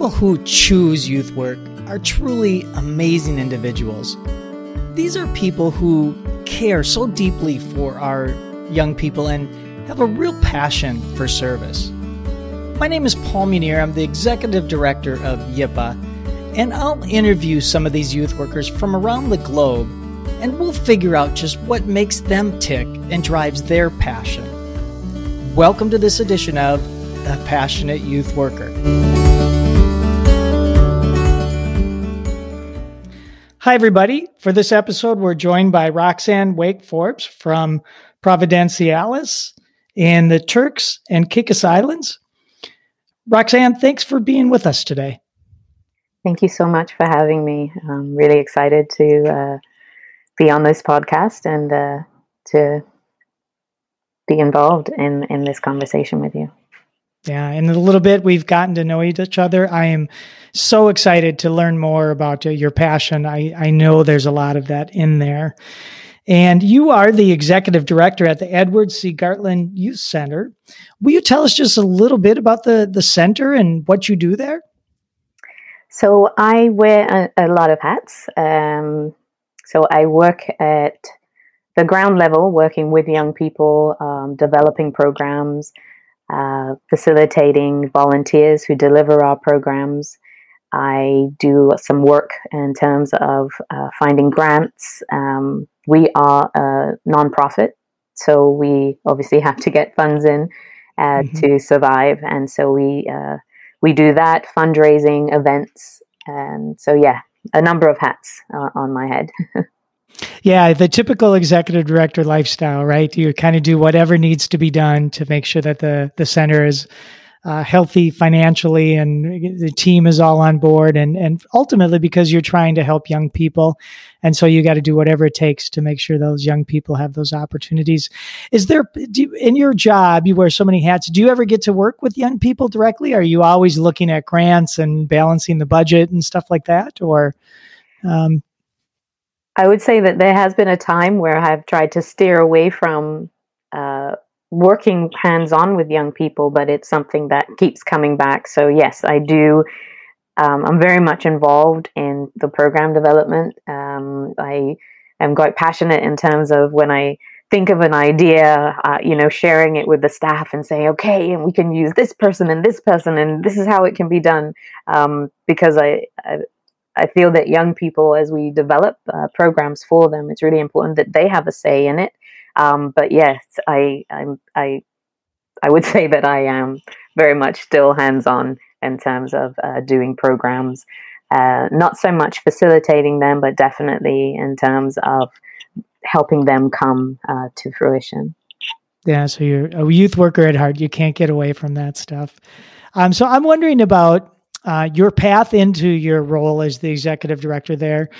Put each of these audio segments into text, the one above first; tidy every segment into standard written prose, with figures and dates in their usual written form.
people who choose youth work are truly amazing individuals. These are people who care so deeply for our young people and have a real passion for service. My name is Paul Meunier. I'm the Executive Director of YIPA, and I'll interview some of these youth workers from around the globe, and we'll figure out just what makes them tick and drives their passion. Welcome to this edition of A Passionate Youth Worker. Hi, everybody. For this episode, we're joined by Roxann Wake-Forbes from Providenciales in the Turks and Caicos Islands. Roxann, thanks for being with us today. Thank you so much for having me. I'm really excited to be on this podcast and to be involved in this conversation with you. Yeah, in a little bit, we've gotten to know each other. I am so excited to learn more about your passion. I know there's a lot of that in there. And you are the Executive Director at the Edward C. Gartland Youth Center. Will you tell us just a little bit about the center and what you do there? So I wear a lot of hats. So I work at the ground level, working with young people, developing programs, facilitating volunteers who deliver our programs. I do some work in terms of finding grants. We are a nonprofit, so we obviously have to get funds in to survive. And so we do that, fundraising, events. And so, yeah, a number of hats on my head. Yeah, the typical executive director lifestyle, right? You kind of do whatever needs to be done to make sure that the center is healthy financially and the team is all on board. And ultimately, because you're trying to help young people. And so you got to do whatever it takes to make sure those young people have those opportunities. Is there, in your job, you wear so many hats. Do you ever get to work with young people directly? Are you always looking at grants and balancing the budget and stuff like that? Or, I would say that there has been a time where I've tried to steer away from working hands-on with young people, but it's something that keeps coming back. So yes, I do. I'm very much involved in the program development. I am quite passionate in terms of when I think of an idea, sharing it with the staff and saying, okay, and we can use this person and this person, and this is how it can be done. Because I feel that young people, as we develop programs for them, it's really important that they have a say in it. But yes, I would say that I am very much still hands-on in terms of doing programs, not so much facilitating them, but definitely in terms of helping them come to fruition. Yeah, so you're a youth worker at heart. You can't get away from that stuff. So I'm wondering about your path into your role as the executive director there.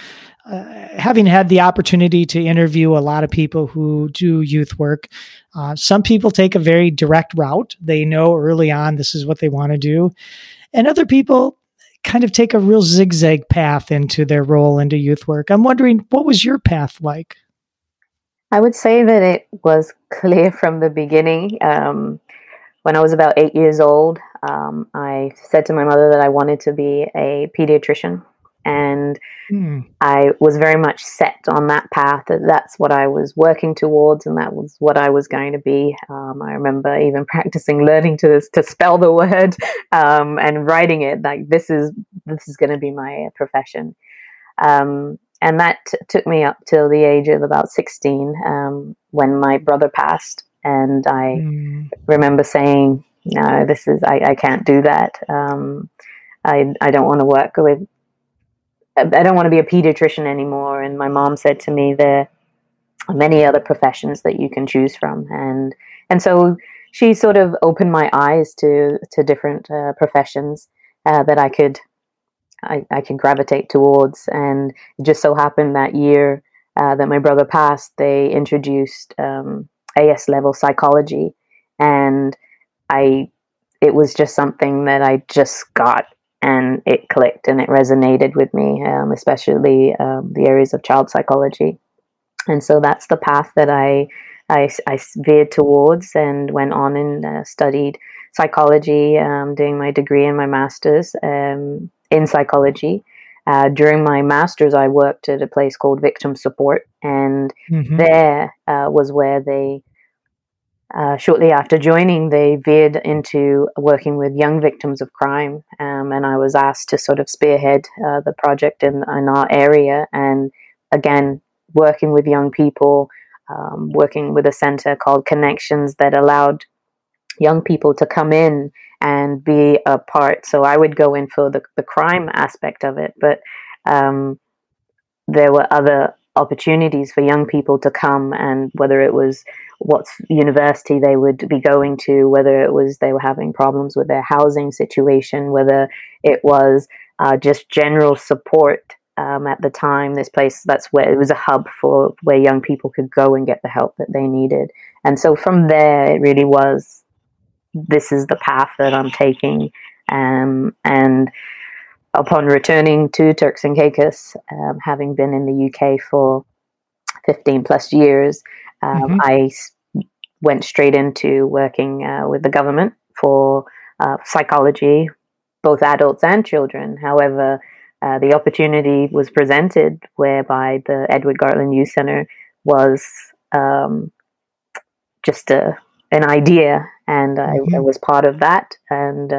Having had the opportunity to interview a lot of people who do youth work, some people take a very direct route. They know early on this is what they want to do. And other people kind of take a real zigzag path into their role into youth work. I'm wondering, what was your path like? I would say that it was clear from the beginning. When I was about 8 years old, I said to my mother that I wanted to be a pediatrician, and I was very much set on that path, that that's what I was working towards and that was what I was going to be. I remember even practicing learning to spell the word and writing it, like this is going to be my profession. And that took me up till the age of about 16 when my brother passed, and I remember saying, no, this is, I can't do that. I don't want to work with, I don't want to be a pediatrician anymore. And my mom said to me, there are many other professions that you can choose from. And so she sort of opened my eyes to different professions that I could gravitate towards. And it just so happened that year that my brother passed, they introduced AS level psychology, and it was just something that I just got, and it clicked and it resonated with me, especially the areas of child psychology. And so that's the path that I I veered towards and went on and studied psychology, doing my degree and my master's in psychology. During my master's, I worked at a place called Victim Support, and there was where they, shortly after joining, they veered into working with young victims of crime, and I was asked to sort of spearhead the project in our area, and again, working with young people, working with a center called Connections that allowed young people to come in and be a part. So I would go in for the crime aspect of it, but there were other opportunities for young people to come, and whether it was what university they would be going to, whether it was they were having problems with their housing situation, whether it was just general support. At the time, this place, that's where it was a hub for where young people could go and get the help that they needed. And so from there, it really was, this is the path that I'm taking. And upon returning to Turks and Caicos, having been in the UK for 15 plus years, I went straight into working with the government for psychology, both adults and children. However, the opportunity was presented whereby the Edward Gartland Youth Center was just an idea, and I was part of that. And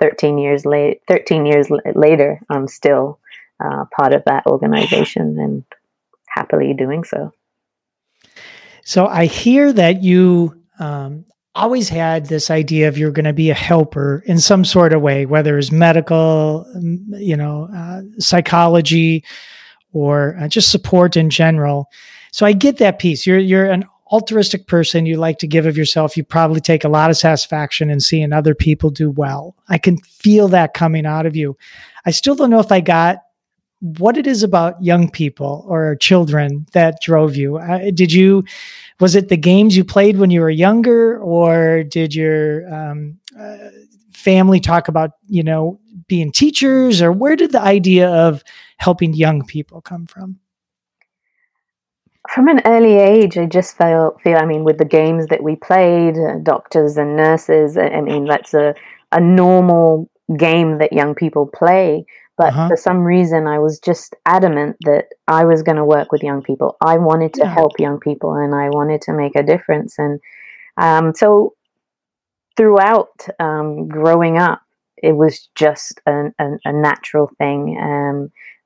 13 years later, I'm still part of that organization and happily doing so. So I hear that you always had this idea of you're going to be a helper in some sort of way, whether it's medical, psychology, or just support in general. So I get that piece. You're an altruistic person. You like to give of yourself. You probably take a lot of satisfaction in seeing other people do well. I can feel that coming out of you. I still don't know if I got what it is about young people or children that drove you. Was it the games you played when you were younger, or did your family talk about, being teachers, or where did the idea of helping young people come from? From an early age, I just feel, with the games that we played, doctors and nurses, that's a normal game that young people play. But for some reason, I was just adamant that I was going to work with young people. I wanted to help young people, and I wanted to make a difference. And so throughout growing up, it was just a natural thing.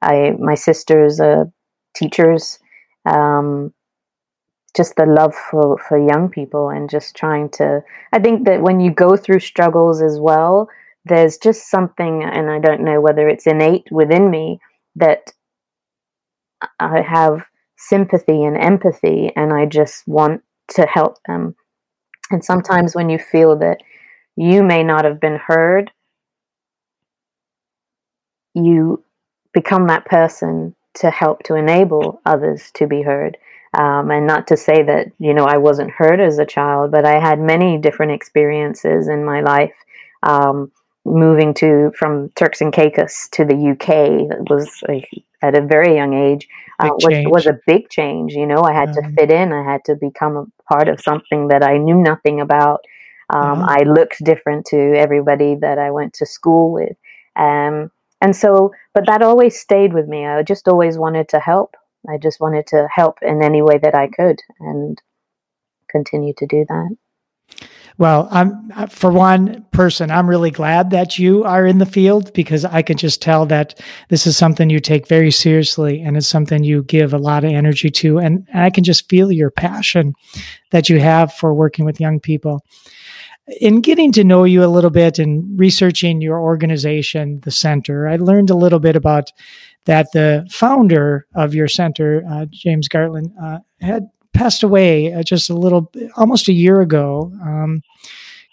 My sisters are teachers. Just the love for young people, and just trying to... I think that when you go through struggles as well, there's just something, and I don't know whether it's innate within me, that I have sympathy and empathy, and I just want to help them. And sometimes when you feel that you may not have been heard, you become that person to help to enable others to be heard. And not to say that, I wasn't heard as a child, but I had many different experiences in my life. Moving from Turks and Caicos to the UK, that was at a very young age, was a big change. I had to fit in. I had to become a part of something that I knew nothing about. I looked different to everybody that I went to school with. And so, but that always stayed with me. I just always wanted to help. I just wanted to help in any way that I could, and continue to do that. Well, I'm really glad that you are in the field, because I can just tell that this is something you take very seriously, and it's something you give a lot of energy to. And I can just feel your passion that you have for working with young people. In getting to know you a little bit and researching your organization, the center, I learned a little bit about that the founder of your center, James Gartland, had passed away just almost a year ago.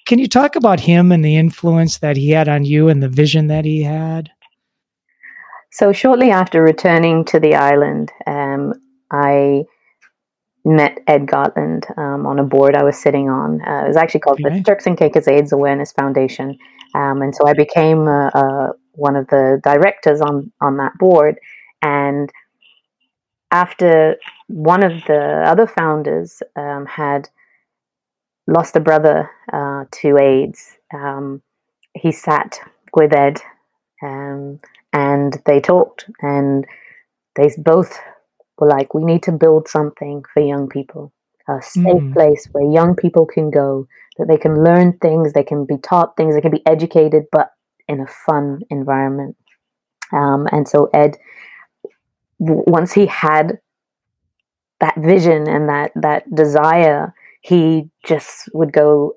Can you talk about him and the influence that he had on you and the vision that he had? So shortly after returning to the island, I met Ed Gartland on a board I was sitting on. It was actually called the Turks and Caicos AIDS Awareness Foundation. And so I became one of the directors on that board. And after one of the other founders had lost a brother to AIDS. He sat with Ed and they talked, and they both were like, we need to build something for young people, a safe place where young people can go, that they can learn things, they can be taught things, they can be educated, but in a fun environment. And so Ed, once he had that vision and that desire, he just would go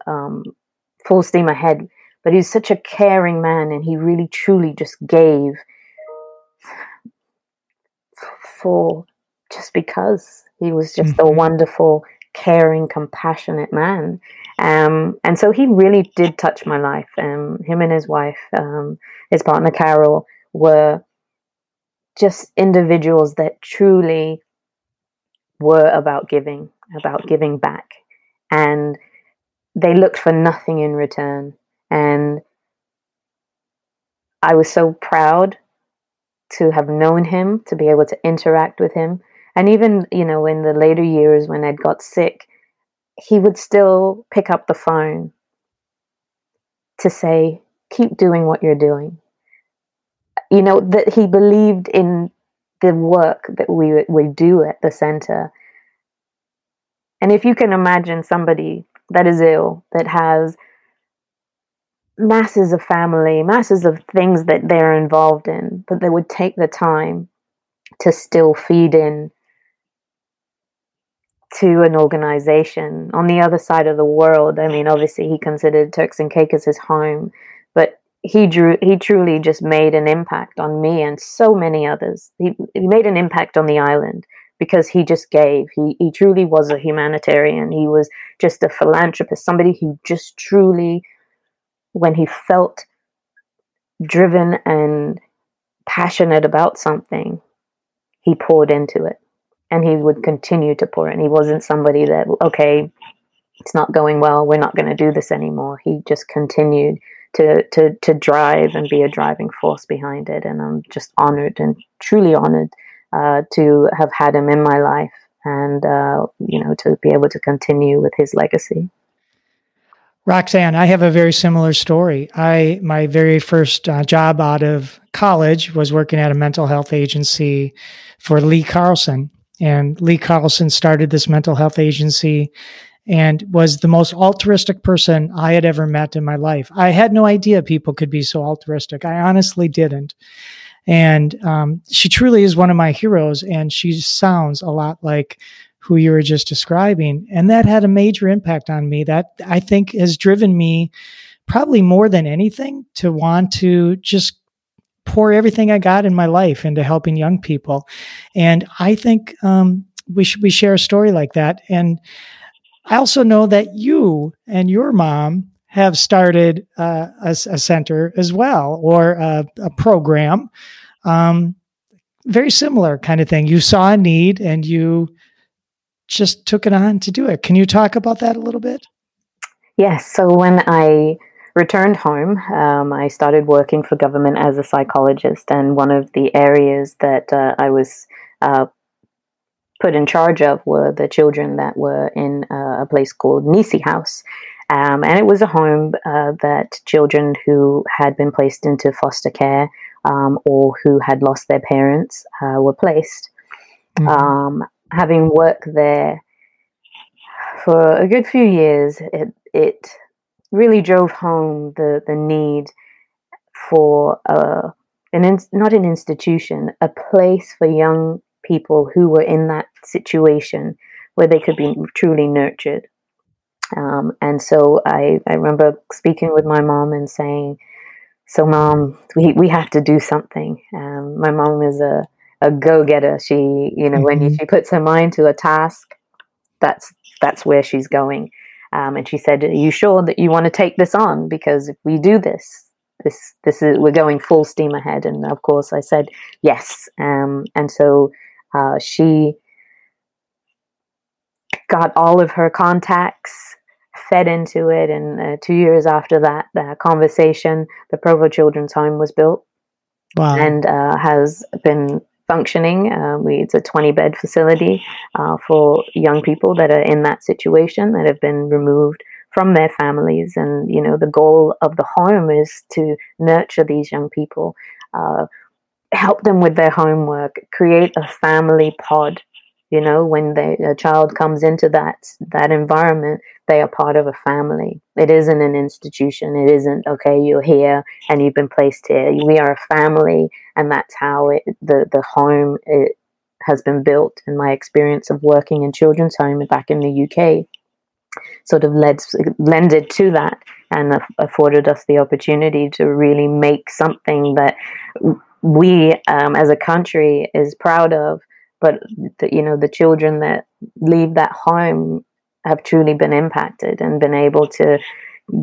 full steam ahead. But he's such a caring man, and he really truly just gave for just because he was just a wonderful, caring, compassionate man. And so he really did touch my life. Him and his wife, his partner Carol, were just individuals that truly were about giving back. And they looked for nothing in return. And I was so proud to have known him, to be able to interact with him. And even, you know, in the later years when Ed got sick, he would still pick up the phone to say, keep doing what you're doing. You know, that he believed in the work that we do at the center. And if you can imagine somebody that is ill, that has masses of family, masses of things that they're involved in, but they would take the time to still feed in to an organization on the other side of the world. I mean, obviously he considered Turks and Caicos his home, but he truly just made an impact on me and so many others. He made an impact on the island because he just gave. He truly was a humanitarian. He was just a philanthropist, somebody who just truly, when he felt driven and passionate about something, he poured into it, and he would continue to pour in. He wasn't somebody that, okay, it's not going well, we're not going to do this anymore. He just continued to drive and be a driving force behind it. And I'm just honored and truly honored to have had him in my life, and you know, to be able to continue with his legacy. Roxann, I have a very similar story. My very first job out of college was working at a mental health agency for Lee Carlson. And Lee Carlson started this mental health agency and was the most altruistic person I had ever met in my life. I had no idea people could be so altruistic. I honestly didn't. And she truly is one of my heroes, and she sounds a lot like who you were just describing. And that had a major impact on me that I think has driven me probably more than anything to want to just pour everything I got in my life into helping young people. And I think we share a story like that. And I also know that you and your mom have started a center as well, or a program, very similar kind of thing. You saw a need and you just took it on to do it. Can you talk about that a little bit? Yes. So when I returned home, I started working for government as a psychologist. And one of the areas that I was put in charge of were the children that were in a place called Nisi House. And it was a home that children who had been placed into foster care or who had lost their parents were placed. Mm-hmm. Having worked there for a good few years, it really drove home the need for not an institution, a place for young people who were in that situation where they could be truly nurtured. And so I remember speaking with my mom and saying, so Mom, we have to do something. My mom is a go-getter. She, you know, mm-hmm. when she puts her mind to a task, that's where she's going. And she said, "Are you sure that you want to take this on? Because if we do this is, we're going full steam ahead." And of course, I said yes. And so she got all of her contacts, fed into it, and 2 years after that conversation, the Provo Children's Home was built, wow. and has been functioning. It's a 20-bed facility for young people that are in that situation, that have been removed from their families. And, you know, the goal of the home is to nurture these young people, help them with their homework, create a family pod. You know, when a child comes into that environment, they are part of a family. It isn't an institution. It isn't, okay, you're here and you've been placed here. We are a family, and that's how the home has been built. And my experience of working in children's home back in the UK sort of lended to that and afforded us the opportunity to really make something that we as a country is proud of. But, you know, the children that leave that home have truly been impacted and been able to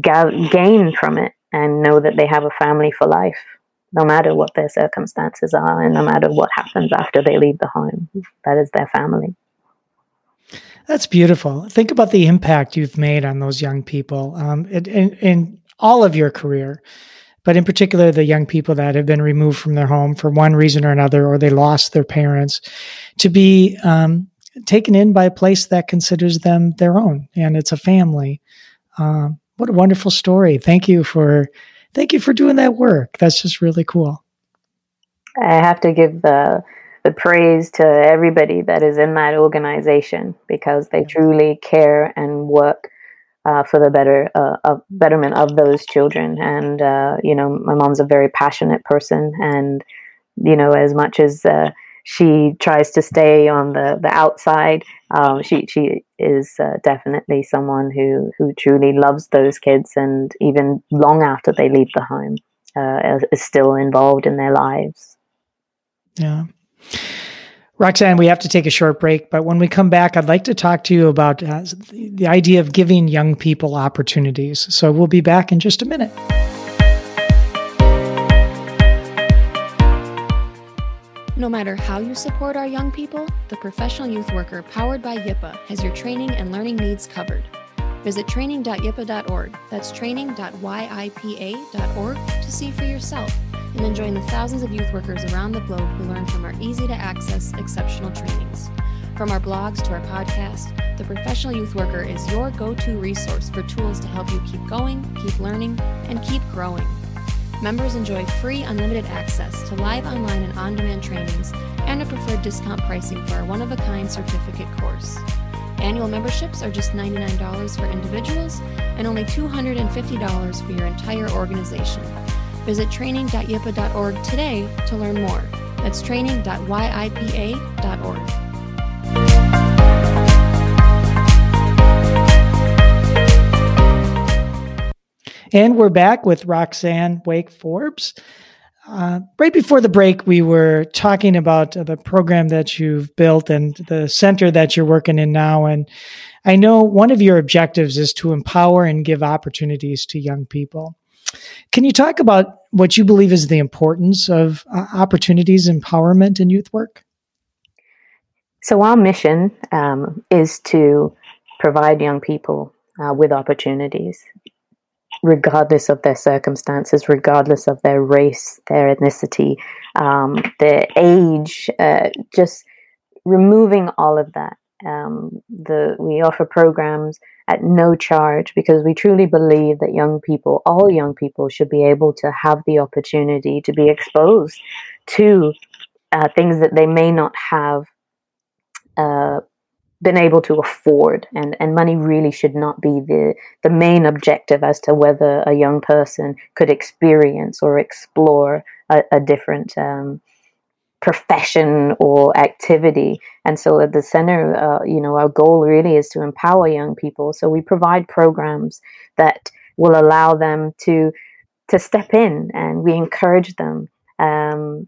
gain from it and know that they have a family for life, no matter what their circumstances are and no matter what happens after they leave the home. That is their family. That's beautiful. Think about the impact you've made on those young people in all of your career. But in particular, the young people that have been removed from their home for one reason or another, or they lost their parents, to be taken in by a place that considers them their own, and it's a family. What a wonderful story! Thank you for doing that work. That's just really cool. I have to give the praise to everybody that is in that organization, because they truly care and work for the betterment of those children. And, you know, my mom's a very passionate person. And, you know, as much as she tries to stay on the outside, she is definitely someone who truly loves those kids, and even long after they leave the home, is still involved in their lives. Yeah. Roxann, we have to take a short break, but when we come back, I'd like to talk to you about the idea of giving young people opportunities. So we'll be back in just a minute. No matter how you support our young people, the Professional Youth Worker powered by YIPA has your training and learning needs covered. Visit training.yipa.org. That's training.yipa.org to see for yourself, and then join the thousands of youth workers around the globe who learn from our easy-to-access, exceptional trainings. From our blogs to our podcast, the Professional Youth Worker is your go-to resource for tools to help you keep going, keep learning, and keep growing. Members enjoy free, unlimited access to live online and on-demand trainings and a preferred discount pricing for our one-of-a-kind certificate course. Annual memberships are just $99 for individuals and only $250 for your entire organization. Visit training.yipa.org today to learn more. That's training.yipa.org. And we're back with Roxann Wake-Forbes. Right before the break, we were talking about the program that you've built and the center that you're working in now. And I know one of your objectives is to empower and give opportunities to young people. Can you talk about what you believe is the importance of opportunities, empowerment, in youth work? So our mission is to provide young people with opportunities, regardless of their circumstances, regardless of their race, their ethnicity, their age, just removing all of that. We offer programs at no charge, because we truly believe that young people, all young people, should be able to have the opportunity to be exposed to things that they may not have been able to afford. And money really should not be the main objective as to whether a young person could experience or explore a different profession or activity. And so at the center, you know, our goal really is to empower young people. So we provide programs that will allow them to step in, and we encourage them to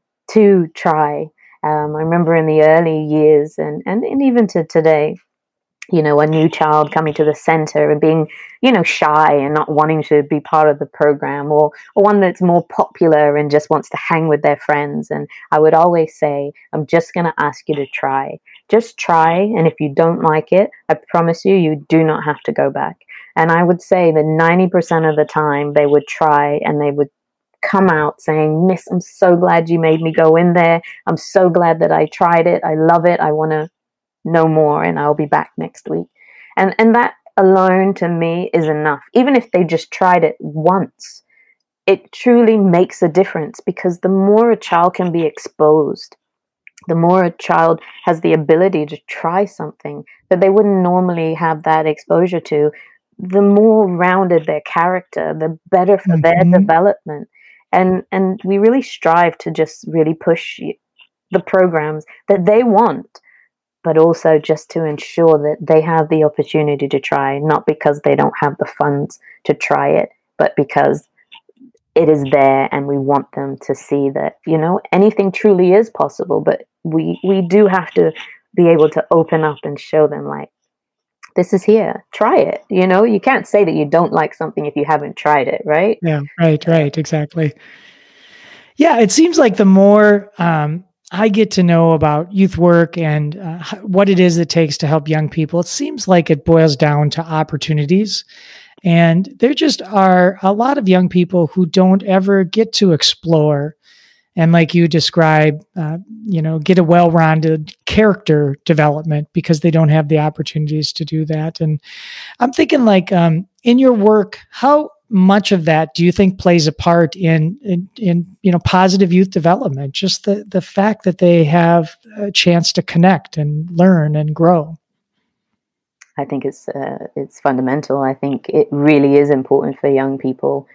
try. I remember in the early years and even to today, you know, a new child coming to the center and being, you know, shy and not wanting to be part of the program, or one that's more popular and just wants to hang with their friends. And I would always say, I'm just going to ask you to try. Just try. And if you don't like it, I promise you, you do not have to go back. And I would say that 90% of the time they would try, and they would come out saying, "Miss, I'm so glad you made me go in there. I'm so glad that I tried it. I love it. I want to know more, and I'll be back next week." And that alone to me is enough. Even if they just tried it once, it truly makes a difference, because the more a child can be exposed, the more a child has the ability to try something that they wouldn't normally have that exposure to, the more rounded their character, the better for their development. And we really strive to just really push the programs that they want, but also just to ensure that they have the opportunity to try, not because they don't have the funds to try it, but because it is there and we want them to see that, you know, anything truly is possible. But we do have to be able to open up and show them, like, this is here, try it. You know, you can't say that you don't like something if you haven't tried it, right? Yeah, right, exactly. Yeah, it seems like the more I get to know about youth work and what it is it takes to help young people, it seems like it boils down to opportunities. And there just are a lot of young people who don't ever get to explore and, like you describe, get a well-rounded character development because they don't have the opportunities to do that. And I'm thinking, like, in your work, how much of that do you think plays a part in positive youth development? Just the fact that they have a chance to connect and learn and grow. I think it's fundamental. I think it really is important for young people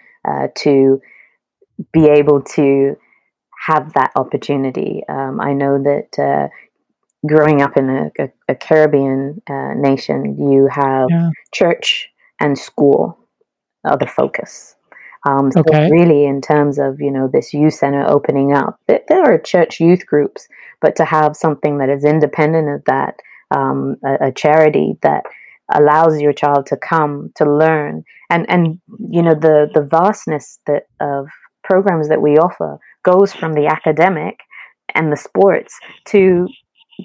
to be able to have that opportunity. I know that growing up in a Caribbean nation, you have church and school are the focus. So really, in terms of, you know, this youth center opening up, there are church youth groups, but to have something that is independent of that, a charity that allows your child to come to learn, and you know, the vastness that of programs that we offer goes from the academic and the sports to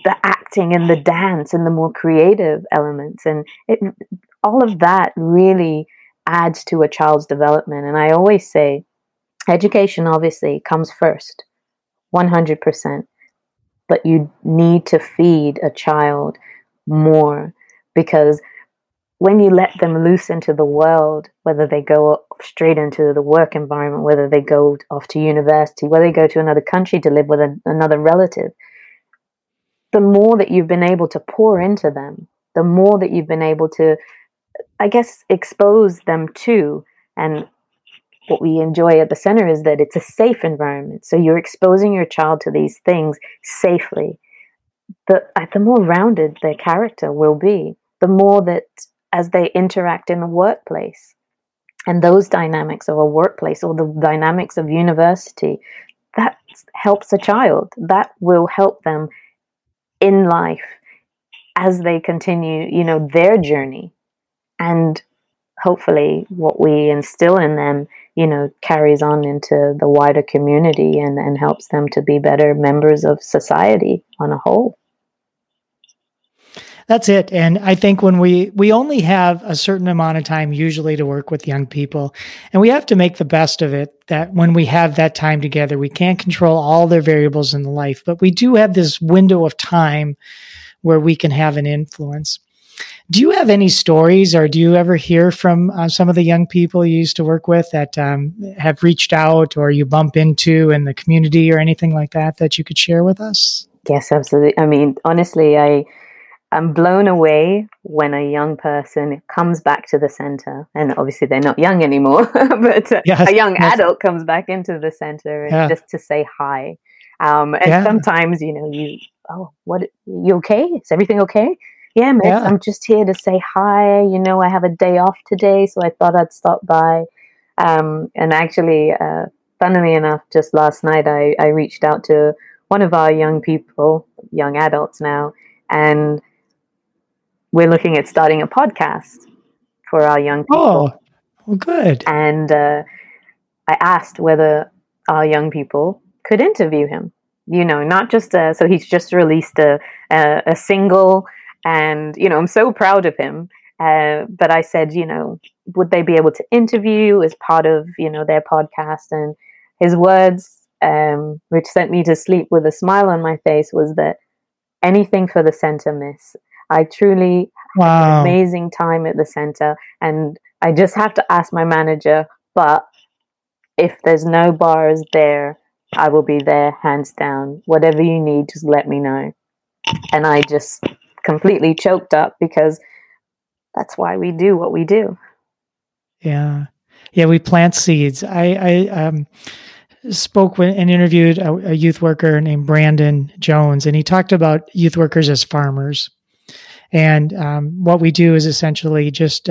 the acting and the dance and the more creative elements, and all of that really adds to a child's development. And I always say, education obviously comes first, 100%. But you need to feed a child more, because when you let them loose into the world, whether they go straight into the work environment, whether they go off to university, whether they go to another country to live with another relative, the more that you've been able to pour into them, the more that you've been able to, I guess, expose them to. And what we enjoy at the center is that it's a safe environment. So you're exposing your child to these things safely. The more rounded their character will be, the more that as they interact in the workplace and those dynamics of a workplace or the dynamics of university, that helps a child. That will help them in life as they continue, you know, their journey. And hopefully what we instill in them, you know, carries on into the wider community and helps them to be better members of society on a whole. That's it. And I think when we only have a certain amount of time usually to work with young people, and we have to make the best of it, that when we have that time together, we can't control all their variables in life, but we do have this window of time where we can have an influence. Do you have any stories, or do you ever hear from some of the young people you used to work with that have reached out, or you bump into in the community, or anything like that that you could share with us? Yes, absolutely. I mean, honestly, I'm blown away when a young person comes back to the center, and obviously they're not young anymore, but a young adult comes back into the center and just to say hi. Sometimes, you know, you okay? Is everything okay? Yeah, Miss, I'm just here to say hi. You know, I have a day off today, so I thought I'd stop by. And actually, funnily enough, just last night, I reached out to one of our young people, young adults now, and we're looking at starting a podcast for our young people. Oh, well, good. And I asked whether our young people could interview him. You know, not just so he's just released a single. And, you know, I'm so proud of him. But I said, you know, would they be able to interview as part of, you know, their podcast? And his words, which sent me to sleep with a smile on my face, was that anything for the center, miss. I truly had an amazing time at the center, and I just have to ask my manager, but if there's no bars there, I will be there, hands down. Whatever you need, just let me know. And I just completely choked up, because that's why we do what we do. Yeah. Yeah, we plant seeds. I spoke with and interviewed a youth worker named Brandon Jones, and he talked about youth workers as farmers. And what we do is essentially just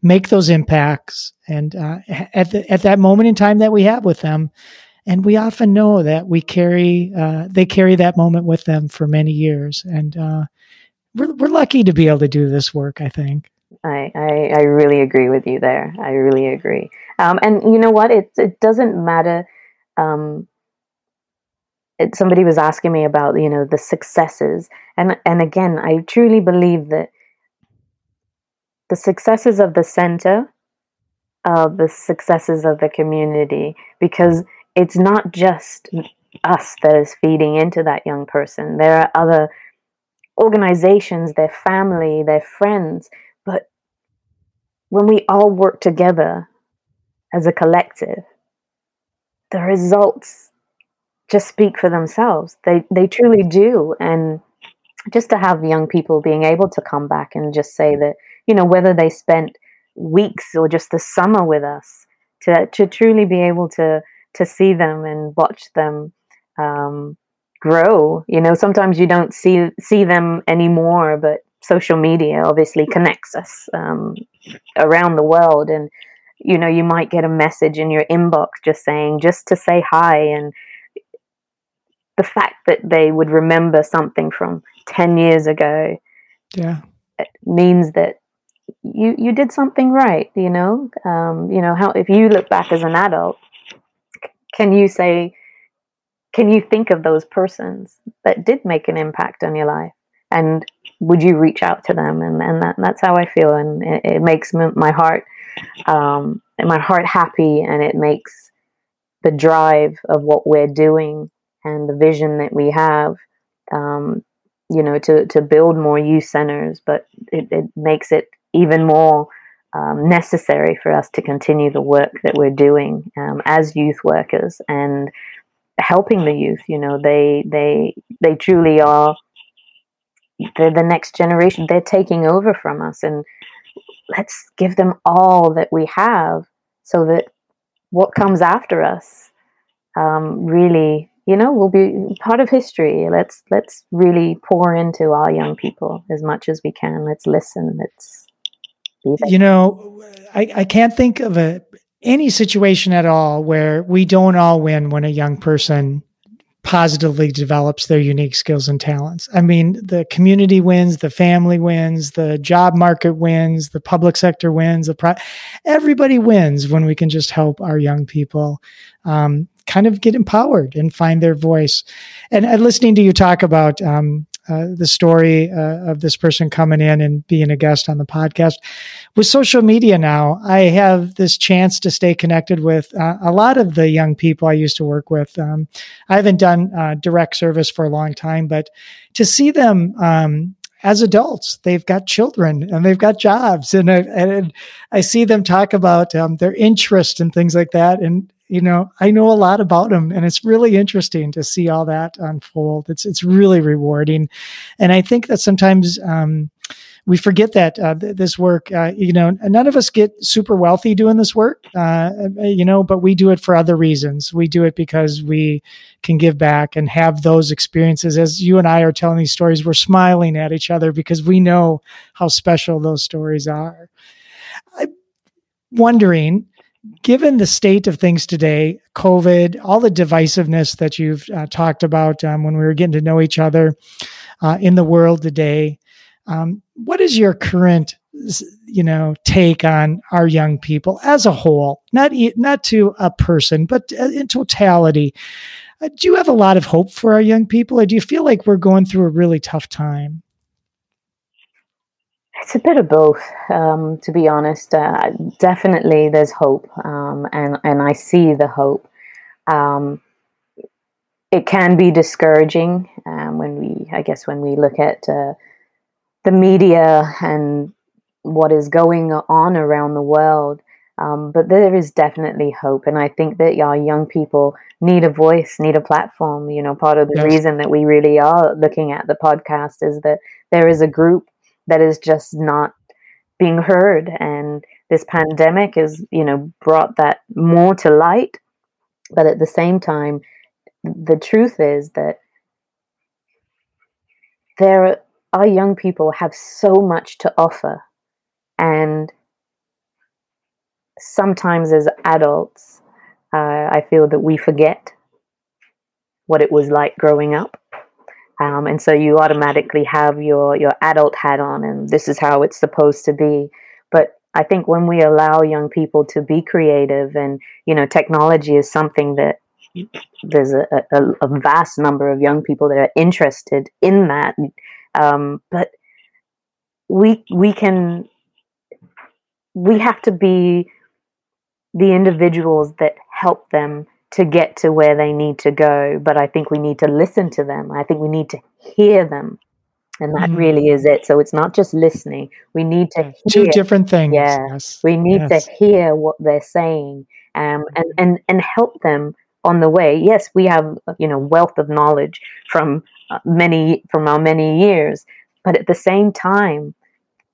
make those impacts, and at that moment in time that we have with them, and we often know that we carry they carry that moment with them for many years. And we're lucky to be able to do this work, I think. I really agree with you there. I really agree. And you know what? It doesn't matter. Somebody was asking me about, you know, the successes. And again, I truly believe that the successes of the center are the successes of the community, because it's not just us that is feeding into that young person. There are other organizations, their family, their friends. But when we all work together as a collective, the results just speak for themselves. They truly do. And just to have young people being able to come back and just say that, you know, whether they spent weeks or just the summer with us, to truly be able to see them and watch them grow. You know, sometimes you don't see them anymore, but social media obviously connects us around the world. And, you know, you might get a message in your inbox just to say hi. And the fact that they would remember something from 10 years ago means that you did something right, you know? You know, how if you look back as an adult, can you think of those persons that did make an impact on your life? And would you reach out to them? And that's how I feel. And it makes my heart happy, and it makes the drive of what we're doing and the vision that we have, you know, to build more youth centers. But it makes it even more necessary for us to continue the work that we're doing as youth workers and helping the youth. You know, they truly are. They're the next generation. They're taking over from us, and let's give them all that we have, so that what comes after us really, you know, will be part of history. Let's really pour into our young people as much as we can. Let's listen. Let's be there. You know, I can't think of any situation at all where we don't all win when a young person positively develops their unique skills and talents. I mean, the community wins, the family wins, the job market wins, the public sector wins, everybody wins when we can just help our young people kind of get empowered and find their voice. And listening to you talk about the story of this person coming in and being a guest on the podcast, with social media now, I have this chance to stay connected with a lot of the young people I used to work with. I haven't done direct service for a long time, but to see them as adults, they've got children and they've got jobs. And I see them talk about their interest and things like that. And, you know, I know a lot about them, and it's really interesting to see all that unfold. It's really rewarding. And I think that sometimes we forget that this work, you know, none of us get super wealthy doing this work, you know, but we do it for other reasons. We do it because we can give back and have those experiences. As you and I are telling these stories, we're smiling at each other because we know how special those stories are. I'm wondering, given the state of things today, COVID, all the divisiveness that you've talked about when we were getting to know each other in the world today, what is your current, you know, take on our young people as a whole? Not to a person, but in totality. Do you have a lot of hope for our young people, or do you feel like we're going through a really tough time? It's a bit of both, to be honest. Definitely there's hope, and I see the hope. It can be discouraging when we look at the media and what is going on around the world. But there is definitely hope. And I think that our young people need a voice, need a platform. You know, part of the reason that we really are looking at the podcast is that there is a group that is just not being heard. And this pandemic has, brought that more to light. But at the same time, the truth is that our young people have so much to offer. And sometimes as adults, I feel that we forget what it was like growing up. And so you automatically have your adult hat on and this is how it's supposed to be. But I think when we allow young people to be creative and, technology is something that there's a vast number of young people that are interested in that. But we have to be the individuals that help them to get to where they need to go. But I think we need to listen to them. I think we need to hear them. And that really is it. So it's not just listening. We need to hear. Two different things. Yeah. Yes. We need to hear what they're saying and help them on the way. Yes, we have, wealth of knowledge from our many years. But at the same time,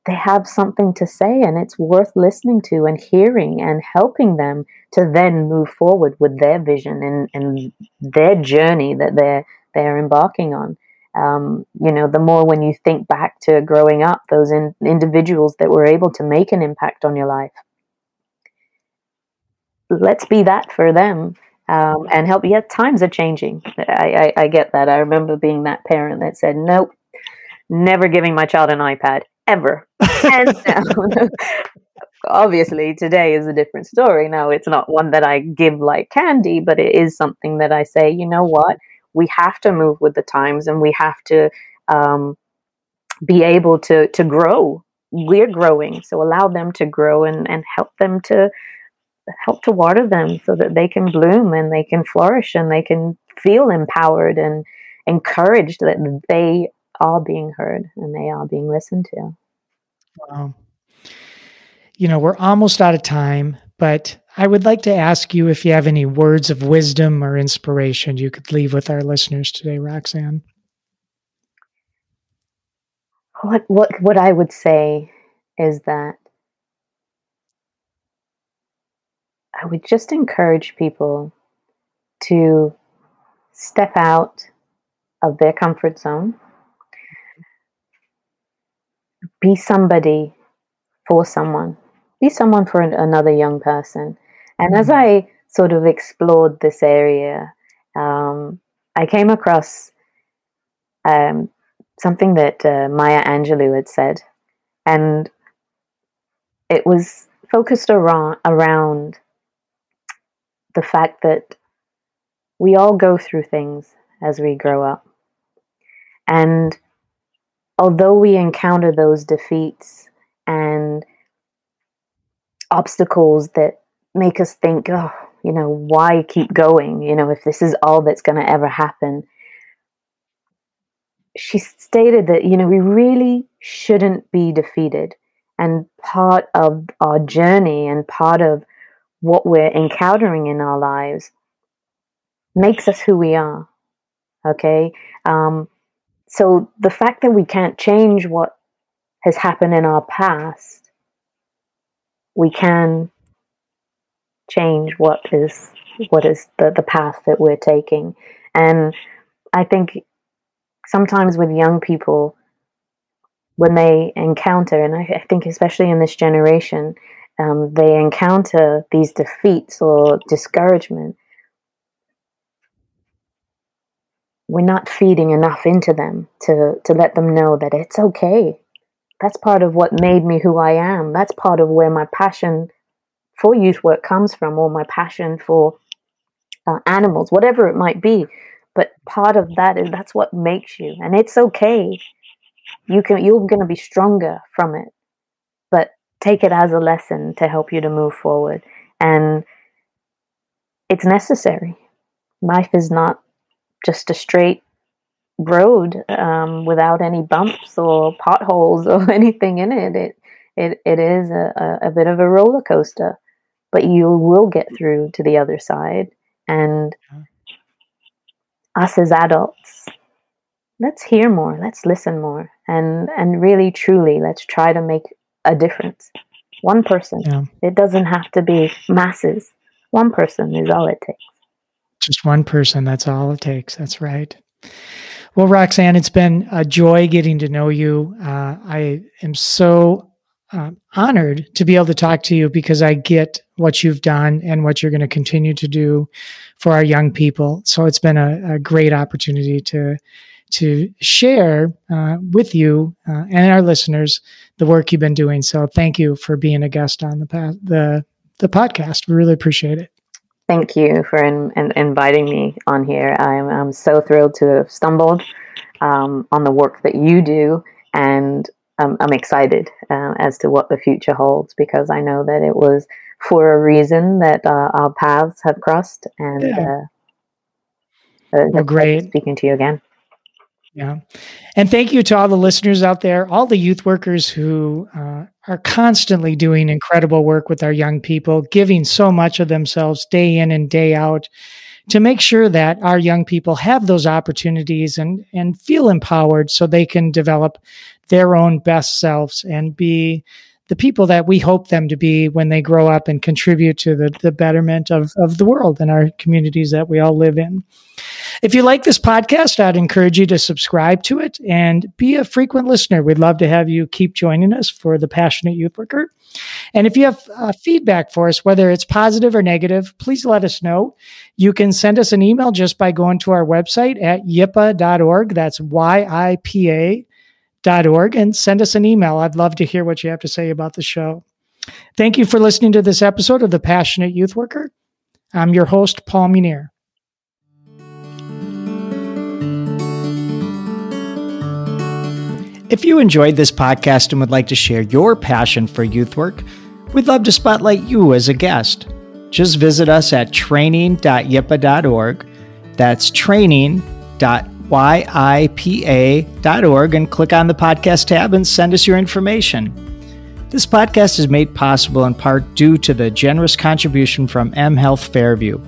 they have something to say and it's worth listening to and hearing and helping them to then move forward with their vision and their journey that they're embarking on. The more when you think back to growing up, those individuals that were able to make an impact on your life, let's be that for them and help. Yeah, times are changing. I get that. I remember being that parent that said, nope, never giving my child an iPad. Ever. And now, obviously, today is a different story. Now, it's not one that I give like candy, but it is something that I say, you know what, we have to move with the times and we have to be able to grow. We're growing. So allow them to grow and help them to water them so that they can bloom and they can flourish and they can feel empowered and encouraged that they are being heard and they are being listened to. Wow. We're almost out of time, but I would like to ask you if you have any words of wisdom or inspiration you could leave with our listeners today, Roxann. What I would say is that I would just encourage people to step out of their comfort zone. Be somebody for someone. Be someone for another young person. And as I sort of explored this area, I came across something that Maya Angelou had said. And it was focused around the fact that we all go through things as we grow up. And although we encounter those defeats and obstacles that make us think, why keep going? If this is all that's going to ever happen. She stated that, we really shouldn't be defeated. And part of our journey and part of what we're encountering in our lives makes us who we are. Okay? So the fact that we can't change what has happened in our past, we can change what is the path that we're taking. And I think sometimes with young people, when they encounter, and I think especially in this generation, they encounter these defeats or discouragement, we're not feeding enough into them to let them know that it's okay. That's part of what made me who I am. That's part of where my passion for youth work comes from, or my passion for animals, whatever it might be. But part of that is that's what makes you, and it's okay. You're going to be stronger from it, but take it as a lesson to help you to move forward. And it's necessary. life is not just a straight road without any bumps or potholes or anything in it. It is a bit of a roller coaster, but you will get through to the other side. And us as adults, let's hear more, let's listen more, and really truly let's try to make a difference. One person. Yeah. It doesn't have to be masses. One person is all it takes. Just one person. That's all it takes. That's right. Well, Roxann, it's been a joy getting to know you. I am so honored to be able to talk to you because I get what you've done and what you're going to continue to do for our young people. So it's been a great opportunity to share with you and our listeners the work you've been doing. So thank you for being a guest on the podcast. We really appreciate it. Thank you for inviting me on here. I'm so thrilled to have stumbled on the work that you do, and I'm excited as to what the future holds, because I know that it was for a reason that our paths have crossed, and well, great speaking to you again. Yeah. And thank you to all the listeners out there, all the youth workers who are constantly doing incredible work with our young people, giving so much of themselves day in and day out to make sure that our young people have those opportunities and feel empowered so they can develop their own best selves and be the people that we hope them to be when they grow up and contribute to the betterment of the world and our communities that we all live in. If you like this podcast, I'd encourage you to subscribe to it and be a frequent listener. We'd love to have you keep joining us for The Passionate Youth Worker. And if you have feedback for us, whether it's positive or negative, please let us know. You can send us an email just by going to our website at yipa.org. That's YIPA.org, and send us an email. I'd love to hear what you have to say about the show. Thank you for listening to this episode of The Passionate Youth Worker. I'm your host, Paul Meunier. If you enjoyed this podcast and would like to share your passion for youth work, we'd love to spotlight you as a guest. Just visit us at training.yipa.org. That's training.yipa.org, and click on the podcast tab and send us your information. This podcast is made possible in part due to the generous contribution from M Health Fairview.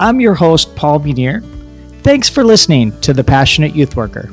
I'm your host, Paul Meunier. Thanks for listening to The Passionate Youth Worker.